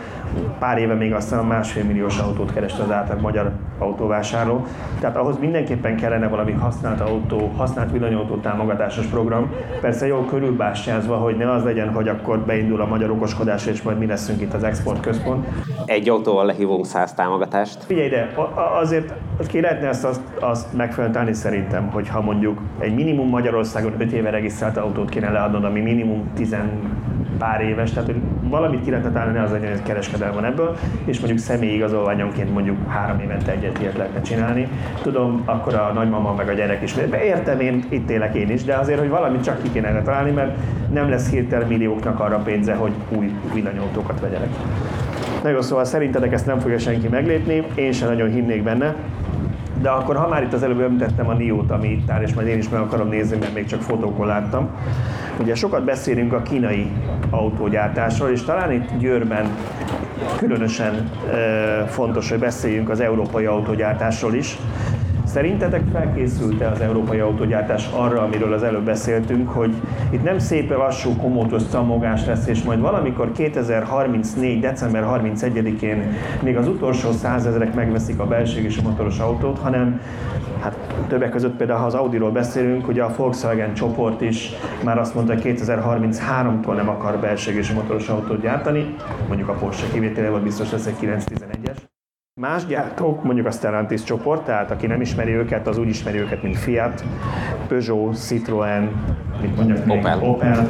Pár éve még aztán a 1,5 milliós autót kereste az átlag magyar autóvásárló. Tehát ahhoz mindenképpen kellene valami használt autó, használt villanyautó támogatásos program. Persze jól körülbástyázva, hogy ne az legyen, hogy akkor beindul a magyar okoskodás, és majd mi leszünk itt az exportközpont. Egy autóval lehívunk 100 támogatást. Figyelj, de azért ki lehetne azt megfelelni szerintem, hogyha mondjuk egy minimum Magyarországon 5 éve regisztrált autót kéne leadnod, ami minimum 10 pár éves, tehát hogy valamit ki lehetne találni, ne az legyen, hogy kereskedelem van ebből, és mondjuk személyigazolványonként mondjuk 3 évente egyet ilyet lehetne csinálni. Tudom, akkor a nagymama meg a gyerek is, értem, én itt élek én is, de azért, hogy valamit csak ki kéne találni, mert nem lesz hirtelen millióknak arra pénze, hogy új villanyautókat vegyenek. Nagyon, szóval szerintetek ezt nem fogja senki meglépni, én sem nagyon hinnék benne, De akkor, ha már itt az előbb említettem a NIO-t, ami itt áll, és majd én is meg akarom nézni, mert még csak fotókon láttam. Ugye sokat beszélünk a kínai autógyártásról, és talán itt Győrben különösen fontos, hogy beszéljünk az európai autógyártásról is. Szerintetek felkészült-e az európai autógyártás arra, amiről az előbb beszéltünk, hogy itt nem szépen lassú, komótos szamogás lesz, és majd valamikor 2034. december 31-én még az utolsó 100 000-ek megveszik a belső motoros autót, hanem hát többek között például, ha az Audiról beszélünk, ugye a Volkswagen csoport is már azt mondta, hogy 2033-tól nem akar belső motoros autót gyártani, mondjuk a Porsche kivételével biztos lesz egy 911-es. Más gyártók, mondjuk a Stellantis csoport, tehát aki nem ismeri őket, az úgy ismeri őket, mint Fiat, Peugeot, Citroen, Opel.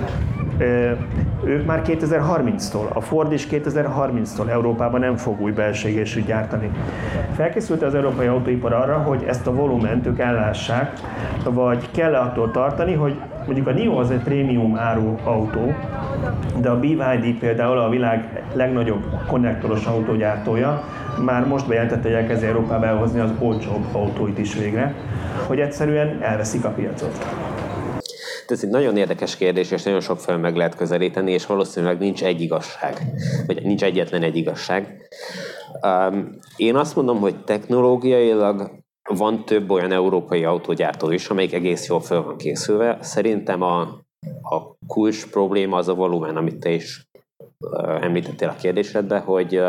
Ők már 2030-tól, a Ford is 2030-tól Európában nem fog új belső égésűt gyártani. Felkészült az európai autóipar arra, hogy ezt a volument ők ellássák, vagy kell attól tartani, hogy mondjuk a NIO az egy prémium áru autó, de a BYD például a világ legnagyobb konnektoros autógyártója már most bejelentette, hogy elkezdi Európába elhozni az olcsóbb autóit is végre, hogy egyszerűen elveszik a piacot. Ez egy nagyon érdekes kérdés, és nagyon sok fel meg lehet közelíteni, és valószínűleg nincs egy igazság, vagy nincs egyetlen egy igazság. Én azt mondom, hogy technológiailag van több olyan európai autógyártó is, amelyik egész jól fel van készülve. Szerintem a kulcs probléma az a volumen, amit te is említettél a kérdésedben, hogy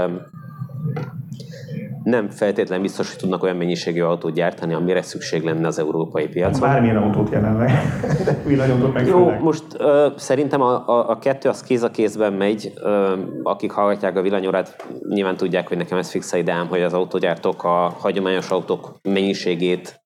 nem feltétlenül biztos, hogy tudnak olyan mennyiségű autót gyártani, amire szükség lenne az európai piacon. Bármilyen autót jelenleg. Jó, most szerintem a kettő az kéz a kézben megy. Akik hallgatják a Villanyórát, nyilván tudják, hogy nekem ez fix a ideám, hogy az autógyártók a hagyományos autók mennyiségét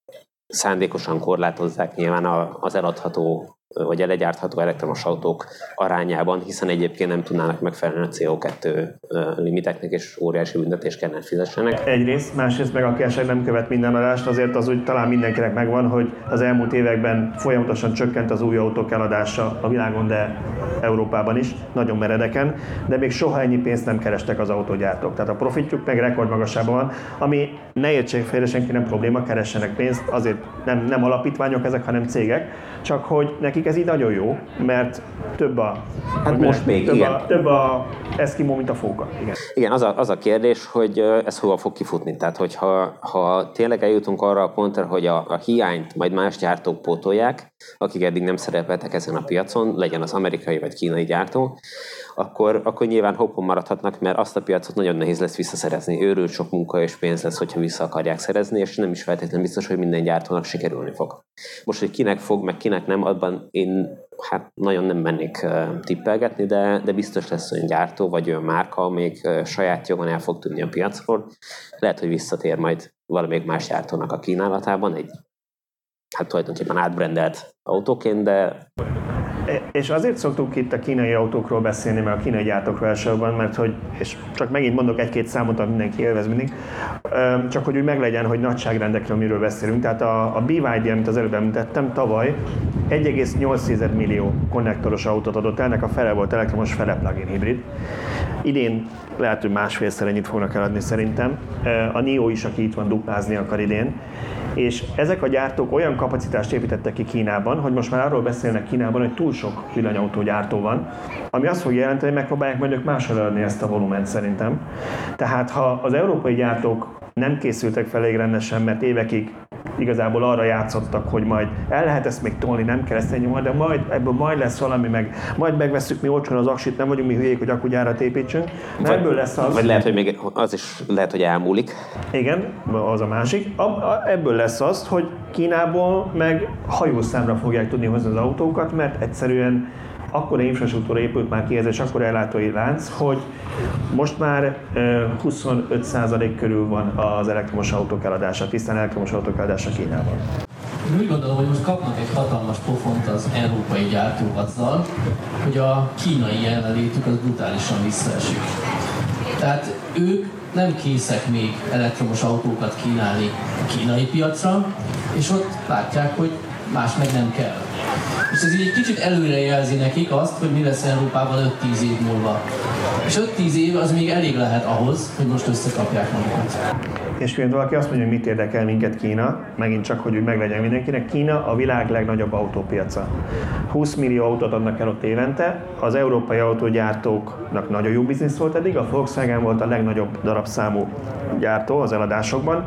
szándékosan korlátozzák nyilván az eladható vagy elegyártható elektromos autók arányában, hiszen egyébként nem tudnának megfelelni a CO2 limiteknek, és óriási büntetést kellene fizessenek. Egyrészt, másrészt meg aki esetleg nem követ minden adást, azért az úgy talán mindenkinek megvan, hogy az elmúlt években folyamatosan csökkent az új autók eladása a világon, de Európában is, nagyon meredeken, de még soha ennyi pénzt nem kerestek az autógyártók. Tehát a profitjuk meg rekordmagasában van, ami ne értsék félre, senki nem probléma, keressenek pénzt, azért nem alapítványok ezek, hanem cégek, csak hogy nekik ez így nagyon jó, mert több a... Hát most még, több a eszkimó, mint a fóka. Igen, az a kérdés, hogy ez hova fog kifutni. Tehát, hogy ha tényleg eljutunk arra a pontra, hogy a hiányt majd más gyártók pótolják, akik eddig nem szerepeltek ezen a piacon, legyen az amerikai vagy kínai gyártó, akkor nyilván hoppon maradhatnak, mert azt a piacot nagyon nehéz lesz visszaszerezni. Őrült sok munka és pénz lesz, hogyha vissza akarják szerezni, és nem is feltétlenül biztos, hogy minden gyártónak sikerülni fog. Most, hogy kinek fog, meg kinek nem, abban én hát nagyon nem mennék tippelgetni, de biztos lesz olyan gyártó, vagy olyan márka, amelyik saját jogon el fog tűnni a piacról. Lehet, hogy visszatér majd valamelyik más gyártónak a kínálatában egy hát tulajdonképpen átbrendelt autóként, de... És azért szoktuk itt a kínai autókról beszélni, mert a kínai gyártókról elsősorban, mert hogy, és csak megint mondok egy-két számot, amit mindenki élvez mindig, csak hogy úgy meglegyen, hogy nagyságrendekről miről beszélünk. Tehát a BYD, amit az előbb említettem, tavaly 1,8 millió konnektoros autót adott, ennek a fele volt elektromos, fele plug-in hibrid. Idén lehet, hogy másfélszer ennyit fognak eladni szerintem. A NIO is, aki itt van, duplázni akar idén. És ezek a gyártók olyan kapacitást építettek ki Kínában, hogy most már arról beszélnek Kínában, hogy túl sok villanyautógyártó van, ami azt fog jelenteni, hogy megpróbálják majd ők máshol adni ezt a volument szerintem. Tehát ha az európai gyártók nem készültek fel elég rendesen, mert évekig igazából arra játszottak, hogy majd el lehet ezt még tolni, nem kell ezt ennyi, de majd ebből majd lesz valami, meg majd megvesszük mi olcsón az aksit, nem vagyunk mi hülyék, hogy akkugyárat építsünk. Vagy, ebből lesz az. Vagy lehet, hogy még az is lehet, hogy elmúlik. Igen, az a másik. Ebből lesz az, hogy Kínából meg hajószámra fogják tudni hozni az autókat, mert egyszerűen akkora infrastruktúra épült már ki, és akkora ellátói lánc, hogy most már 25% körül van az elektromos autók eladása, tisztán elektromos autók eladása Kínában. Én úgy gondolom, hogy most kapnak egy hatalmas pofont az európai gyártók azzal, hogy a kínai jelenlétük az brutálisan visszaesik. Tehát ők nem készek még elektromos autókat kínálni a kínai piacra, és ott látják, hogy más meg nem kell. És És ez így egy kicsit előrejelzi nekik azt, hogy mi lesz Európában 5-10 év múlva. És 5-10 év az még elég lehet ahhoz, hogy most összekapják magukat. És mivel valaki azt mondja, hogy mit érdekel minket Kína, megint csak, hogy úgy meglegyen mindenkinek, Kína a világ legnagyobb autópiaca. 20 millió autót adnak el ott évente, az európai autógyártóknak nagyon jó biznisz volt eddig, a Volkswagen volt a legnagyobb darabszámú gyártó az eladásokban,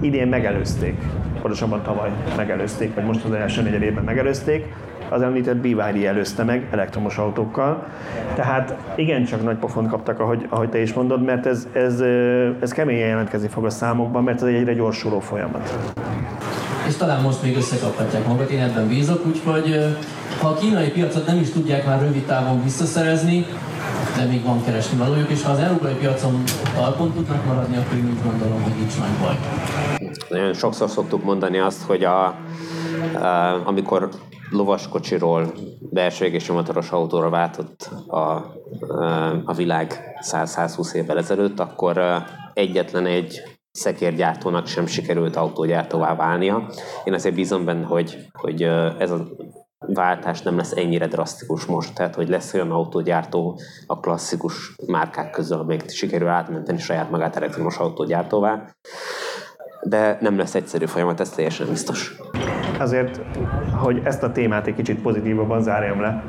idén megelőzték, pontosabban tavaly megelőzték, vagy most az első negyedében megelőzték, az említett BYD előzte meg elektromos autókkal. Tehát igencsak nagy pofont kaptak, ahogy te is mondod, mert ez keményen jelentkezni fog a számokban, mert ez egy egyre gyorsuló folyamat. És talán most még összekaphatják magukat, én ebben bízok, úgyhogy ha a kínai piacot nem is tudják már rövid távon visszaszerezni, de még van keresni valójuk, és ha az európai piacon talpon tudnak maradni, akkor én úgy gondolom, hogy nincs nagy baj. Nagyon sokszor szoktuk mondani azt, hogy amikor lovaskocsiról, belső égésű motoros autóra váltott a világ 100-120 évvel ezelőtt, akkor egyetlen egy szekérgyártónak sem sikerült autógyártóvá válnia. Én azért bízom benne, hogy ez a váltás nem lesz ennyire drasztikus most, tehát hogy lesz olyan autógyártó a klasszikus márkák közül, amelyik sikerül átmenteni saját magát elektromos autógyártóvá, de nem lesz egyszerű folyamat, ez teljesen biztos. Azért, hogy ezt a témát egy kicsit pozitívabban zárjam le,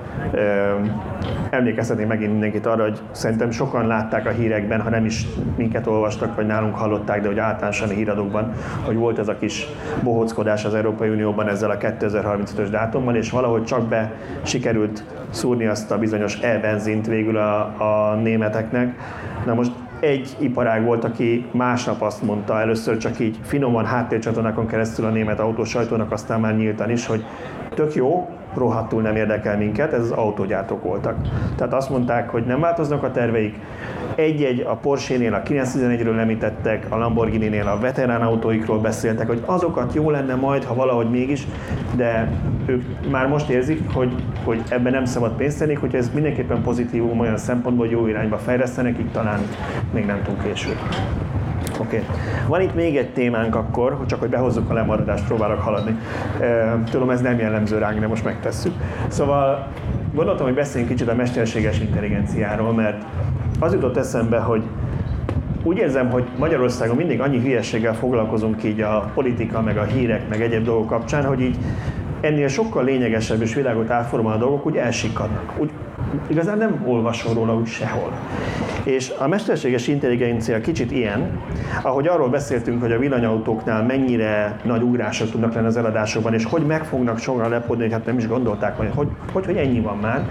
emlékeztetném megint mindenkit arra, hogy szerintem sokan látták a hírekben, ha nem is minket olvastak, vagy nálunk hallották, de hogy általánosan a híradókban, hogy volt ez a kis bohóckodás az Európai Unióban ezzel a 2035-ös dátummal, és valahogy csak be sikerült szúrni azt a bizonyos e-benzint végül a németeknek. Na most egy iparág volt, aki másnap azt mondta, először csak így finoman háttércsatornákon keresztül a német autósajtónak, aztán már nyíltan is, hogy tök jó, rohadtul nem érdekel minket, ez az autógyártók voltak. Tehát azt mondták, hogy nem változnak a terveik, a Porsche-nél a 911-ről említettek, a Lamborghini-nél a veterán autóikról beszéltek, hogy azokat jó lenne majd, ha valahogy mégis, de ők már most érzik, hogy ebben nem szabad pénzt tenni, hogyha ez mindenképpen pozitívum olyan szempontból, hogy jó irányba fejlesztenek, így talán még nem túl késő. Okay. Van itt még egy témánk akkor, csak hogy behozzuk a lemaradást, próbálok haladni. Tudom, ez nem jellemző ránk, de most megtesszük. Szóval gondoltam, hogy beszéljünk kicsit a mesterséges intelligenciáról, mert az jutott eszembe, hogy úgy érzem, hogy Magyarországon mindig annyi hülyeséggel foglalkozunk így a politika, meg a hírek, meg egyéb dolgok kapcsán, hogy így ennél sokkal lényegesebb és világot átformáló dolgok úgy elsikadnak. Úgy igazán nem olvasol róla úgy sehol. És a mesterséges intelligencia kicsit ilyen, ahogy arról beszéltünk, hogy a villanyautóknál mennyire nagy ugrások tudnak lenni az eladásokban, és hogy meg fognak sokan lepodni, hát nem is gondolták majd, hogy ennyi van már.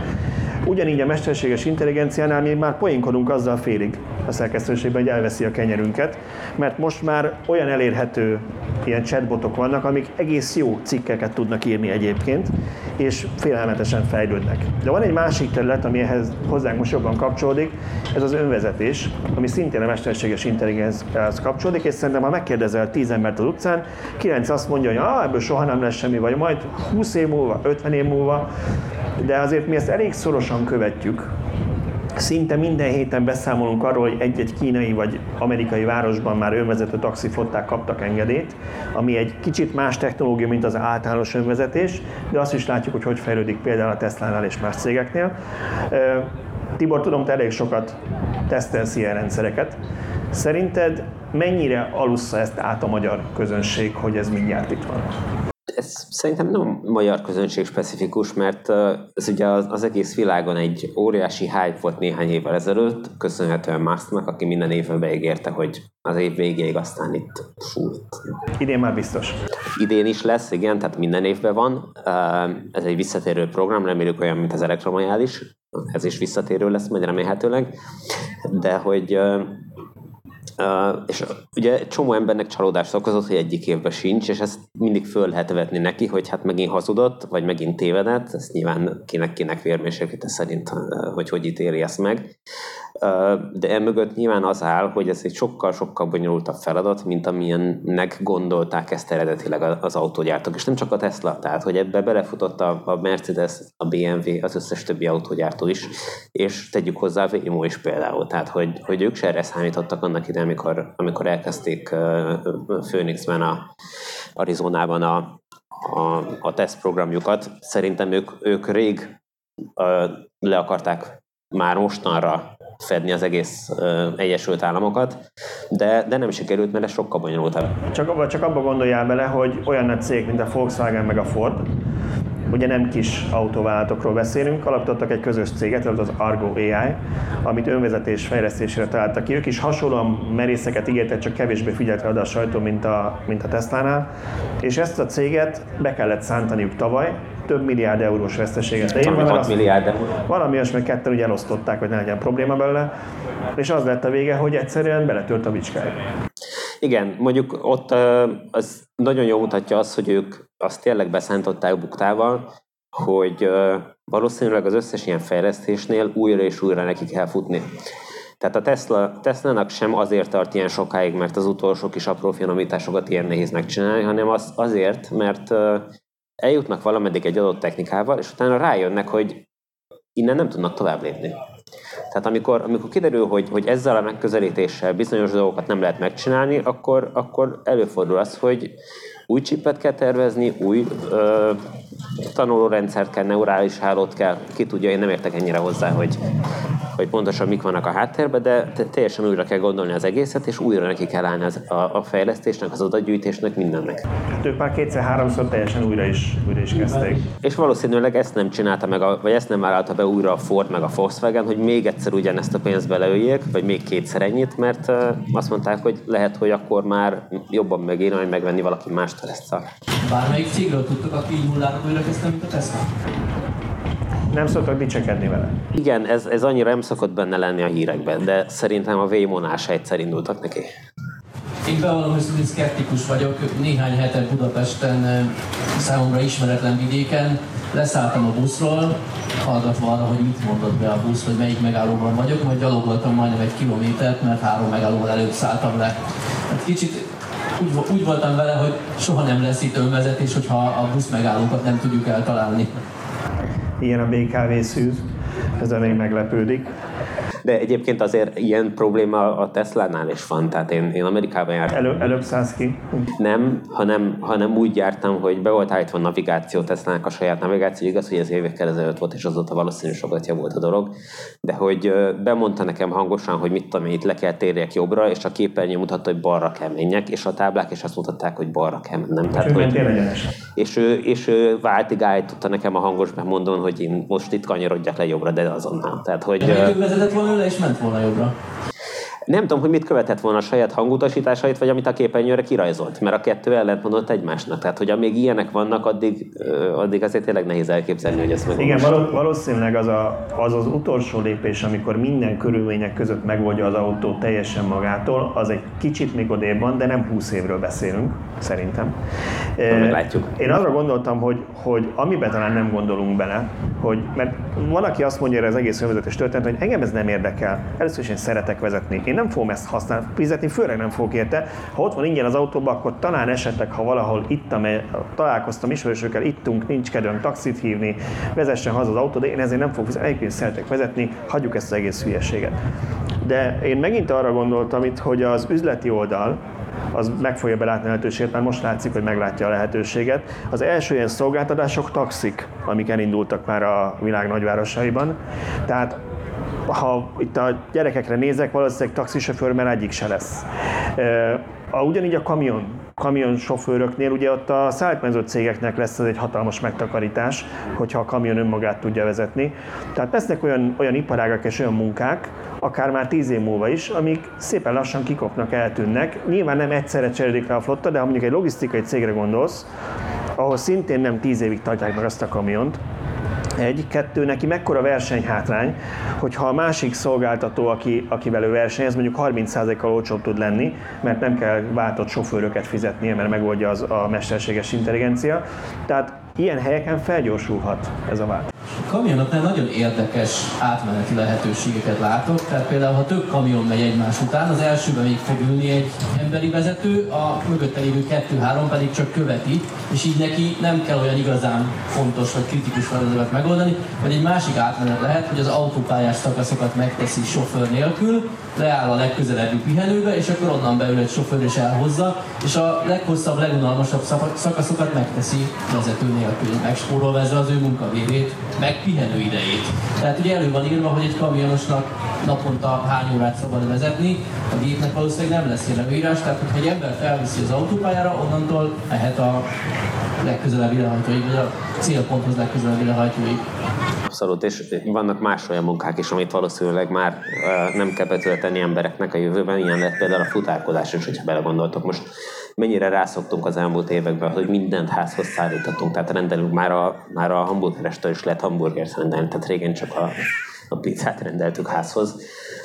Ugyanígy a mesterséges intelligenciánál mi már poénkodunk azzal félig a szerkesztőségben, hogy elveszi a kenyerünket, mert most már olyan elérhető ilyen chatbotok vannak, amik egész jó cikkeket tudnak írni egyébként, és félelmetesen fejlődnek. De van egy másik terület, ami ehhez hozzánk most jobban kapcsolódik, ez az önvezetés, ami szintén a mesterséges intelligenciához kapcsolódik, és szerintem, ha megkérdezel 10 embert az utcán, 9 azt mondja, hogy ebből soha nem lesz semmi, vagy majd 20 év múlva, 50 év múlva, de azért mi ezt elég szorosan követjük. Szinte minden héten beszámolunk arról, hogy egy-egy kínai vagy amerikai városban már önvezető taxiflották kaptak engedélyt, ami egy kicsit más technológia, mint az általános önvezetés, de azt is látjuk, hogy fejlődik például a Tesla-nál és más cégeknél. Tibor, tudom, te elég sokat tesztelsz ilyen rendszereket. Szerinted mennyire alussza ezt át a magyar közönség, hogy ez mindjárt itt van? Ez szerintem nem magyar közönség specifikus, mert ez ugye az egész világon egy óriási hype volt néhány évvel ezelőtt, köszönhetően Musknak, aki minden évben beígérte, hogy az év végéig aztán itt fújt. Idén már biztos. Idén is lesz, igen, tehát minden évben van. Ez egy visszatérő program, reméljük olyan, mint az elektromobilis. Ez is visszatérő lesz, majd remélhetőleg. De hogy... és ugye csomó embernek csalódást okozott, hogy egyik évben sincs, és ezt mindig föl lehet vetni neki, hogy hát megint hazudott, vagy megint tévedett, ezt nyilván kinek vérmérséklete szerint, hogy ítéli ezt meg. De emögött nyilván az áll, hogy ez egy sokkal-sokkal bonyolultabb feladat, mint amilyennek gondolták ezt eredetileg az autógyártók. És nem csak a Tesla, tehát hogy ebbe belefutott a Mercedes, a BMW, az összes többi autógyártó is, és tegyük hozzá a VEMO is például, tehát hogy ők se erre számítottak annak idején, amikor elkezdték Phoenixben, Arizonában a tesztprogramjukat. Szerintem ők rég le akarták már mostanra fedni az egész Egyesült Államokat, de nem sikerült, mert ez sokkal bonyolultabb. Csak abba gondoljál bele, hogy olyan egy cég, mint a Volkswagen meg a Ford, ugye nem kis autóvállalatokról beszélünk, alapítottak egy közös céget, az Argo AI, amit önvezetés fejlesztésére találtak ki. Ők is hasonlóan merészeket ígértek, csak kevésbé figyelte oda a sajtó, mint a Tesla-nál. És ezt a céget be kellett szántaniuk tavaly, több milliárd eurós veszteséget leírva. 6 milliárd euró. Valami olyasmi ketten ugye elosztották, hogy ne legyen probléma belőle, és az lett a vége, hogy egyszerűen beletört a bicskája. Igen, mondjuk ott az nagyon jól mutatja azt, hogy ők azt tényleg beszántották buktával, hogy valószínűleg az összes ilyen fejlesztésnél újra és újra neki kell futni. Tehát a Tesla-nak sem azért tart ilyen sokáig, mert az utolsó kis apró finomításokat ilyen nehéz megcsinálni, hanem azért, mert eljutnak valameddig egy adott technikával, és utána rájönnek, hogy innen nem tudnak tovább lépni. Tehát amikor kiderül, hogy ezzel a megközelítéssel bizonyos dolgokat nem lehet megcsinálni, akkor előfordul az, hogy új csipet kell tervezni, új tanulórendszert kell, neurális hálót kell, ki tudja, én nem értek ennyire hozzá, hogy pontosan mik vannak a háttérben, de teljesen újra kell gondolni az egészet, és újra neki kell állni a fejlesztésnek, az adatgyűjtésnek, mindennek. Hát ők már kétszer-háromszor teljesen újra is kezdték. És valószínűleg ezt nem csinálta meg, vagy ezt nem vállalta be újra a Ford meg a Volkswagen, hogy még egyszer ugyanezt a pénzt beleöljék, vagy még kétszer ennyit, mert azt mondták, hogy lehet, hogy akkor már jobban megér, hogy megvenni valaki mástól ezt a... Bármelyik cégről tudtok, aki így hullára újra kezdtem, mint a Tesla? Nem szoktak dicsekedni vele. Igen, ez annyira nem szokott benne lenni a hírekben, de szerintem a VEMO-nás egyszer indultak neki. Én bevallom, hogy szkeptikus vagyok. Néhány hete Budapesten, számomra ismeretlen vidéken, leszálltam a buszról, hallgatva arra, hogy mit mondott be a busz, hogy melyik megállóban vagyok, majd gyalogoltam majdnem 1 kilométert, mert 3 megállóval előbb szálltam le. Hát kicsit úgy voltam vele, hogy soha nem lesz itt önvezetés, hogyha a busz megállókat nem tudjuk eltalálni. Ilyen a BKV szűz, ezzel még meglepődik. De egyébként azért ilyen probléma a Tesla-nál is van, tehát én Amerikában jártam. Előbb szállsz ki? Nem, hanem úgy jártam, hogy be volt állítva a navigáció, Tesla-nak a saját navigáció, igaz, hogy ez évekkel ezelőtt volt, és azóta valószínű sokat javult a dolog, de hogy bemondta nekem hangosan, hogy mit tudom, itt le kell térjek jobbra, és a képernyő mutatta, hogy balra kell menjek, és a táblák is azt mutatták, hogy balra kell mennem. Tehát, és ő váltig állította nekem a hangos bemondón, hogy én most itt kanyarodjak le jobbra, de azonnal. Tehát, hogy le is ment volna jobbra. Nem tudom, hogy mit követett volna a saját hangutasításait, vagy amit a képernyőre kirajzolt, mert a kettő ellentmondott egymásnak. Tehát, hogy amíg ilyenek vannak, addig azért tényleg nehéz elképzelni, hogy ezt megvalósítani. Igen, valószínűleg az utolsó lépés, amikor minden körülmények között megoldja az autó teljesen magától, az egy kicsit még odébb van, de nem 20 évről beszélünk, szerintem. Meglátjuk. Én arra gondoltam, hogy amiben talán nem gondolunk bele, hogy, mert van, aki azt mondja erre az egész önvezetés történet, hogy engem ez nem érdekel, először is én szeretek vezetni. Én nem fogom ezt használni, fizetni, főleg nem fogok érte. Ha ott van ingyen az autóban, akkor talán esetleg, ha valahol ittam, találkoztam ismerősökkel, ittunk, nincs kedvem taxit hívni, vezessen haza az autó, de én ezért nem fogok fizetni, egyébként szeretek vezetni, hagyjuk ezt az egész hülyeséget. De én megint arra gondoltam itt, hogy az üzleti oldal, az meg fogja belátni a lehetőséget, mert most látszik, hogy meglátja a lehetőséget. Az első ilyen szolgáltatások taxik, amik elindultak már a világ nagyvárosaiban. Tehát ha itt a gyerekekre nézek, valószínűleg taxisofőr, mert egyik se lesz. Ugyanígy a kamionsofőröknél, ugye ott a szállítmányozó cégeknek lesz ez egy hatalmas megtakarítás, hogyha a kamion önmagát tudja vezetni. Tehát lesznek olyan iparágak és olyan munkák, akár már 10 év múlva is, amik szépen lassan kikopnak, eltűnnek. Nyilván nem egyszerre cserélődik le a flotta, de ha mondjuk egy logisztikai cégre gondolsz, ahol szintén nem 10 évig tartják meg azt a kamiont, 1-2, neki mekkora versenyhátrány, hogyha a másik szolgáltató, akivel ő versenyez, mondjuk 30%-kal olcsóbb tud lenni, mert nem kell váltott sofőröket fizetnie, mert megoldja az a mesterséges intelligencia. Tehát Ilyen helyeken felgyorsulhat ez a változás. Kamionoknál nagyon érdekes átmeneti lehetőségeket látok, tehát például ha több kamion megy egymás után, az elsőben még fog ülni egy emberi vezető, a mögötte lévő 2-3 pedig csak követi, és így neki nem kell olyan igazán fontos vagy kritikus feladatokat megoldani, vagy egy másik átmenet lehet, hogy az autópályás szakaszokat megteszi sofőr nélkül, leáll a legközelebbi pihenőbe, és akkor onnan beül egy sofőr és elhozza, és a leghosszabb, legunalmasabb szakaszokat megteszi vezető nélkül, megspórolva ezzel az ő munkavégét, meg pihenő idejét. Tehát ugye elő van írva, hogy egy kamionosnak naponta hány órát szabad vezetni, a gépnek valószínűleg nem lesz ilyen előírás, tehát hogyha egy ember felviszi az autópályára, onnantól mehet a legközelebbi lehajtóig, vagy a célponthoz legközelebbi lehajtóig. Abszolút, és vannak más olyan munkák is, amit valószínűleg már nem kell betölteni embereknek a jövőben, ilyen lett például a futárkodás is, hogyha belegondoltok most. Mennyire rászoktunk az elmúlt években, hogy mindent házhoz szállítottunk, tehát rendelünk, már a hamburgerestől is lehet hamburgert rendelni, tehát régen csak a pizzát rendeltük házhoz,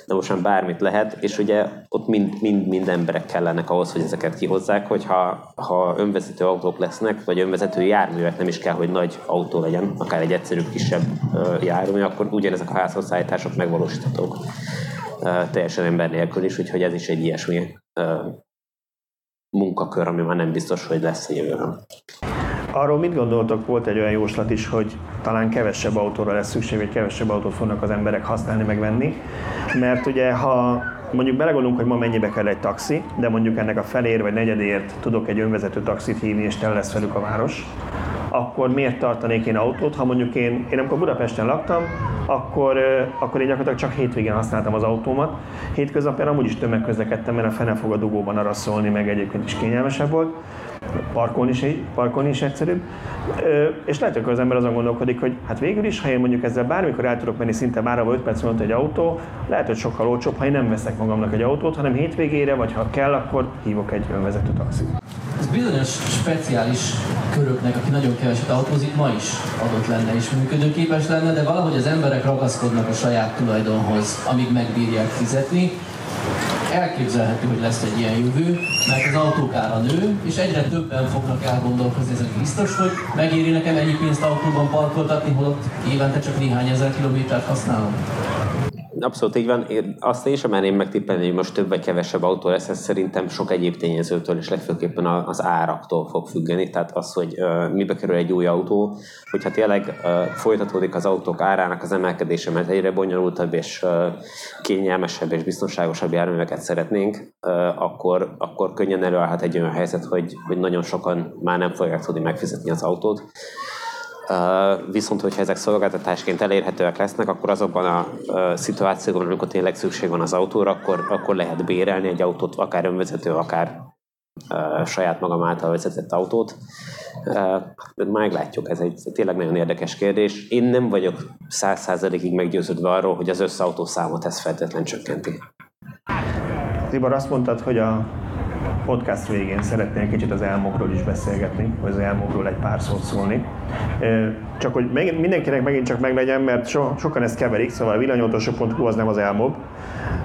de most már bármit lehet, és ugye ott mind emberek kellenek ahhoz, hogy ezeket kihozzák, hogy ha önvezető autók lesznek, vagy önvezető járművek, nem is kell, hogy nagy autó legyen, akár egy egyszerűbb, kisebb jármű, akkor ugyanezek a házhoz szállítások megvalósíthatók teljesen ember nélkül is, úgyhogy ez is egy ilyesmi munkakör, ami már nem biztos, hogy lesz a jövőben. Arról mit gondoltok, volt egy olyan jóslat is, hogy talán kevesebb autóra lesz szükség, vagy kevesebb autót fognak az emberek használni, megvenni, mert ugye ha mondjuk belegondolunk, hogy ma mennyibe kell egy taxi, de mondjuk ennek a felér vagy negyedért tudok egy önvezető taxit hívni, és tele lesz velük a város, akkor miért tartanék én autót? Ha mondjuk én amikor Budapesten laktam, akkor én gyakorlatilag csak hétvégén használtam az autómat. Hétköznapján amúgy is tömegközlekedtem, mert a fene fog a dugóban arra szólni, meg egyébként is kényelmesebb volt. Parkolni is egyszerűbb. És lehet, hogy az ember azon gondolkodik, hogy hát végül is, ha én mondjuk ezzel bármikor el tudok menni szinte bárhova 5 perc alatt egy autó, lehet, hogy sokkal olcsóbb, ha én nem veszek magamnak egy autót, hanem hétvégére, vagy ha kell, akkor hívok egy önvezető taxit. Ez bizonyos speciális köröknek, aki nagyon keveset autózik, ma is adott lenne és működőképes lenne, de valahogy az emberek ragaszkodnak a saját tulajdonhoz, amíg megbírják fizetni. Elképzelhető, hogy lesz egy ilyen jövő, mert az autók ára nő, és egyre többen fognak elgondolkozni, ezek biztos, hogy megéri nekem ennyi pénzt autóban parkoltatni, holott évente csak néhány ezer kilométert használom. Abszolút így van. Én azt én sem merném megtippelni, hogy most több vagy kevesebb autó lesz, ez szerintem sok egyéb tényezőtől, és legfőképpen az áraktól fog függeni. Tehát az, hogy mibe kerül egy új autó, hogyha tényleg folytatódik az autók árának az emelkedése, mert egyre bonyolultabb és kényelmesebb és biztonságosabb járműveket szeretnénk, akkor könnyen előállhat egy olyan helyzet, hogy nagyon sokan már nem fogják tudni megfizetni az autót. Viszont, hogyha ezek szolgáltatásként elérhetőek lesznek, akkor azokban a szituációkban, amikor tényleg szükség van az autóra, akkor lehet bérelni egy autót, akár önvezető, akár saját magam által vezetett autót. Meglátjuk, ez egy tényleg nagyon érdekes kérdés. Én nem vagyok 100%-ig meggyőződve arról, hogy az összautó számot ez feltétlen csökkenti. Tibor, azt mondtad, hogy a podcast végén szeretnék kicsit az elmokról is beszélgetni, vagy az elmokról egy pár szót szólni. Csak hogy mindenkinek megint csak meglegyen, mert sokan ezt keverik, szóval a villanyutasok.hu az nem az elmob.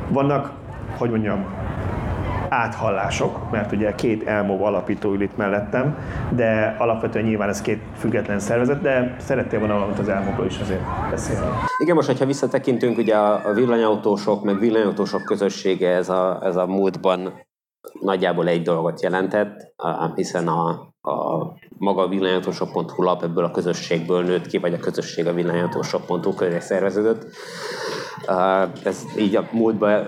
Vannak, hogy mondjam, áthallások, mert ugye két elmob alapító ül itt mellettem, de alapvetően nyilván ez két független szervezet, de szerettél volna valamit az elmokról is azért beszélni. Igen, most, hogyha visszatekintünk, ugye a villanyautósok, meg villanyautósok közössége ez a múltban nagyjából egy dolgot jelentett, hiszen a maga a villanyautasok.hu lap ebből a közösségből nőtt ki, vagy a közösség a villanyautasok.hu köré szerveződött. Ez így a múltban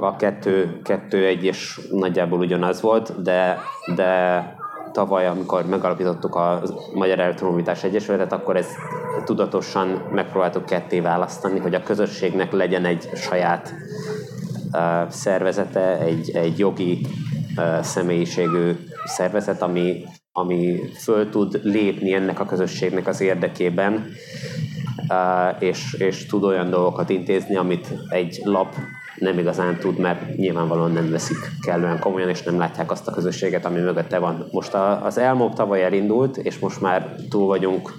a kettő egy és nagyjából ugyanaz volt, de tavaly, amikor megalapítottuk a Magyar Elektromobilitás Egyesületet, akkor ezt tudatosan megpróbáltuk ketté választani, hogy a közösségnek legyen egy saját szervezete, egy jogi személyiségű szervezet, ami föl tud lépni ennek a közösségnek az érdekében, és tud olyan dolgokat intézni, amit egy lap nem igazán tud, mert nyilvánvalóan nem veszik kellően komolyan, és nem látják azt a közösséget, ami mögötte van. Most az elmob tavaly elindult, és most már túl vagyunk,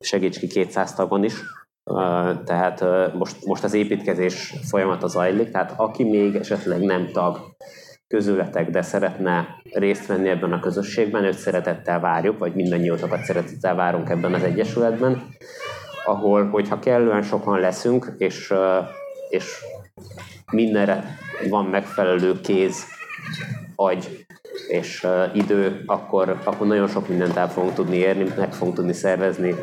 segíts ki 200 tagon is, tehát most az építkezés folyamata zajlik, tehát aki még esetleg nem tag közületek, de szeretne részt venni ebben a közösségben, őt szeretettel várjuk, vagy mindannyiótokat szeretettel várunk ebben az egyesületben, ahol, hogyha kellően sokan leszünk, és mindenre van megfelelő kéz, agy és idő, akkor nagyon sok mindent el fogunk tudni érni, meg fogunk tudni szervezni,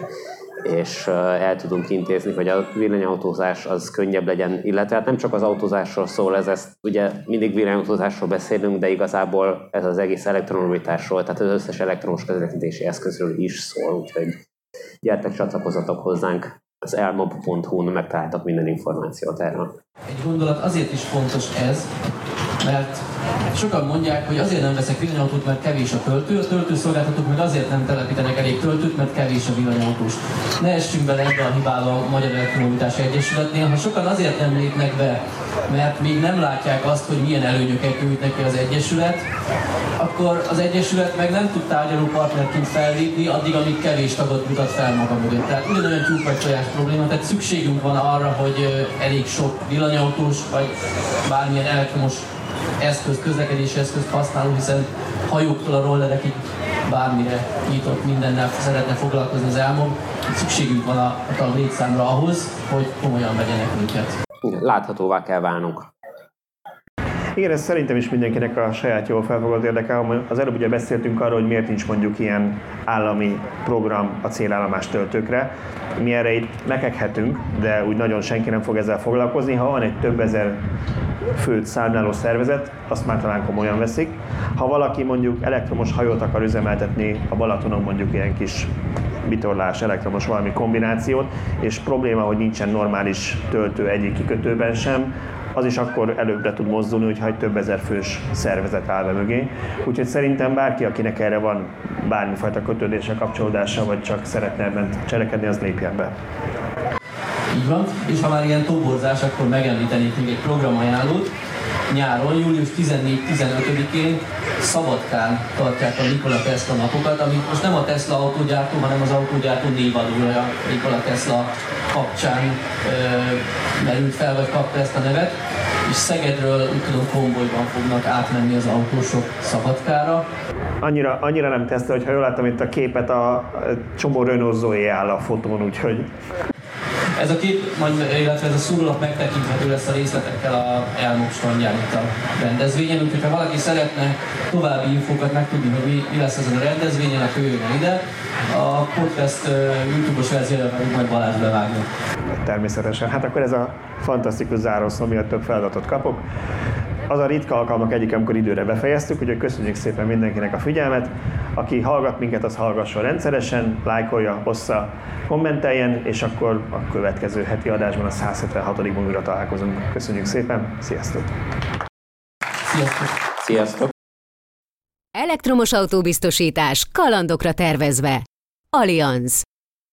és el tudunk intézni, hogy a villanyautózás az könnyebb legyen, illetve hát nem csak az autózásról szól, ezt ugye mindig villanyautózásról beszélünk, de igazából ez az egész elektromobilitásról, tehát az összes elektromos közlekedési eszközről is szól, úgyhogy gyertek, csatlakozzatok hozzánk, az elmob.hu-n megtaláltak minden információt erről. Egy gondolat, azért is fontos ez, mert sokan mondják, hogy azért nem veszek villanyautót, mert kevés a töltő, a töltőszolgáltatók meg azért nem telepítenek elég töltőt, mert kevés a villanyautós. Ne essünk bele ebbe a hibába a Magyar Elektromobilitás Egyesületnél, ha sokan azért nem lépnek be, mert még nem látják azt, hogy milyen előnyöket nyújt neki az Egyesület, akkor az Egyesület meg nem tud tárgyaló partnerként fellépni addig, amíg kevés tagot mutat fel maga mögött. Tehát ugyanolyan tyúk vagy tojás probléma, tehát szükségünk van arra, hogy elég sok villanyautós vagy bármilyen elektromos eszköz, közlekedési eszközt használunk, hiszen hajóktól a rollerekig bármire nyitott, mindennel szeretne foglalkozni az álmom. Szükségünk van a létszámra ahhoz, hogy komolyan vegyenek minket. Láthatóvá kell válnunk. Igen, ez szerintem is mindenkinek a saját jól felfogott érdekel. Az előbb ugye beszéltünk arról, hogy miért nincs mondjuk ilyen állami program a célállomás töltőkre. Mi erre itt mekeghetünk, de úgy nagyon senki nem fog ezzel foglalkozni. Ha van egy több ezer főt számláló szervezet, azt már talán komolyan veszik. Ha valaki mondjuk elektromos hajót akar üzemeltetni a Balatonon, mondjuk ilyen kis vitorlás, elektromos valami kombinációt, és probléma, hogy nincsen normális töltő egyik kikötőben sem, az is akkor előbbre tud mozdulni, hogyha egy több ezer fős szervezet áll be mögé. Úgyhogy szerintem bárki, akinek erre van bármifajta kötődése, kapcsolódása, vagy csak szeretne ebben cselekedni, az lépjen be. Így van, és ha már ilyen toborzás, akkor megemlítenék még egy programajánlót. Nyáron, július 14-15-én Szabadkán tartják a Nikola Tesla napokat, amit most nem a Tesla autógyártó, hanem az autógyártó névadója Nikola Tesla kapcsán merült fel, vagy kapta ezt a nevet, és Szegedről, úgy tudom, konvojban fognak átmenni az autósok Szabadkára. Annyira nem Tesla, hogy ha jól láttam itt a képet, a csomó Renault Zoe áll a fotón, úgyhogy... Ez a kép, illetve ez a szúrólap megtekinthető lesz a részletekkel a Elmok standján itt a rendezvényen, úgyhogy ha valaki szeretne további infókat megtudni, hogy mi lesz ezen a rendezvényen, akkor jöjjön ide. A podcast YouTube-os verziójában majd Balázs bevágja. Természetesen. Hát akkor ez a fantasztikus zárószó, miatt több feladatot kapok. Az a ritka alkalmak egyik, amikor időre befejeztük, úgyhogy köszönjük szépen mindenkinek a figyelmet. Aki hallgat minket, az hallgasson rendszeresen, lájkolja, ossza, kommenteljen, és akkor a következő heti adásban a 176. újra találkozunk. Köszönjük szépen, sziasztok! Sziasztok! Sziasztok! Elektromos autóbiztosítás kalandokra tervezve. Allianz.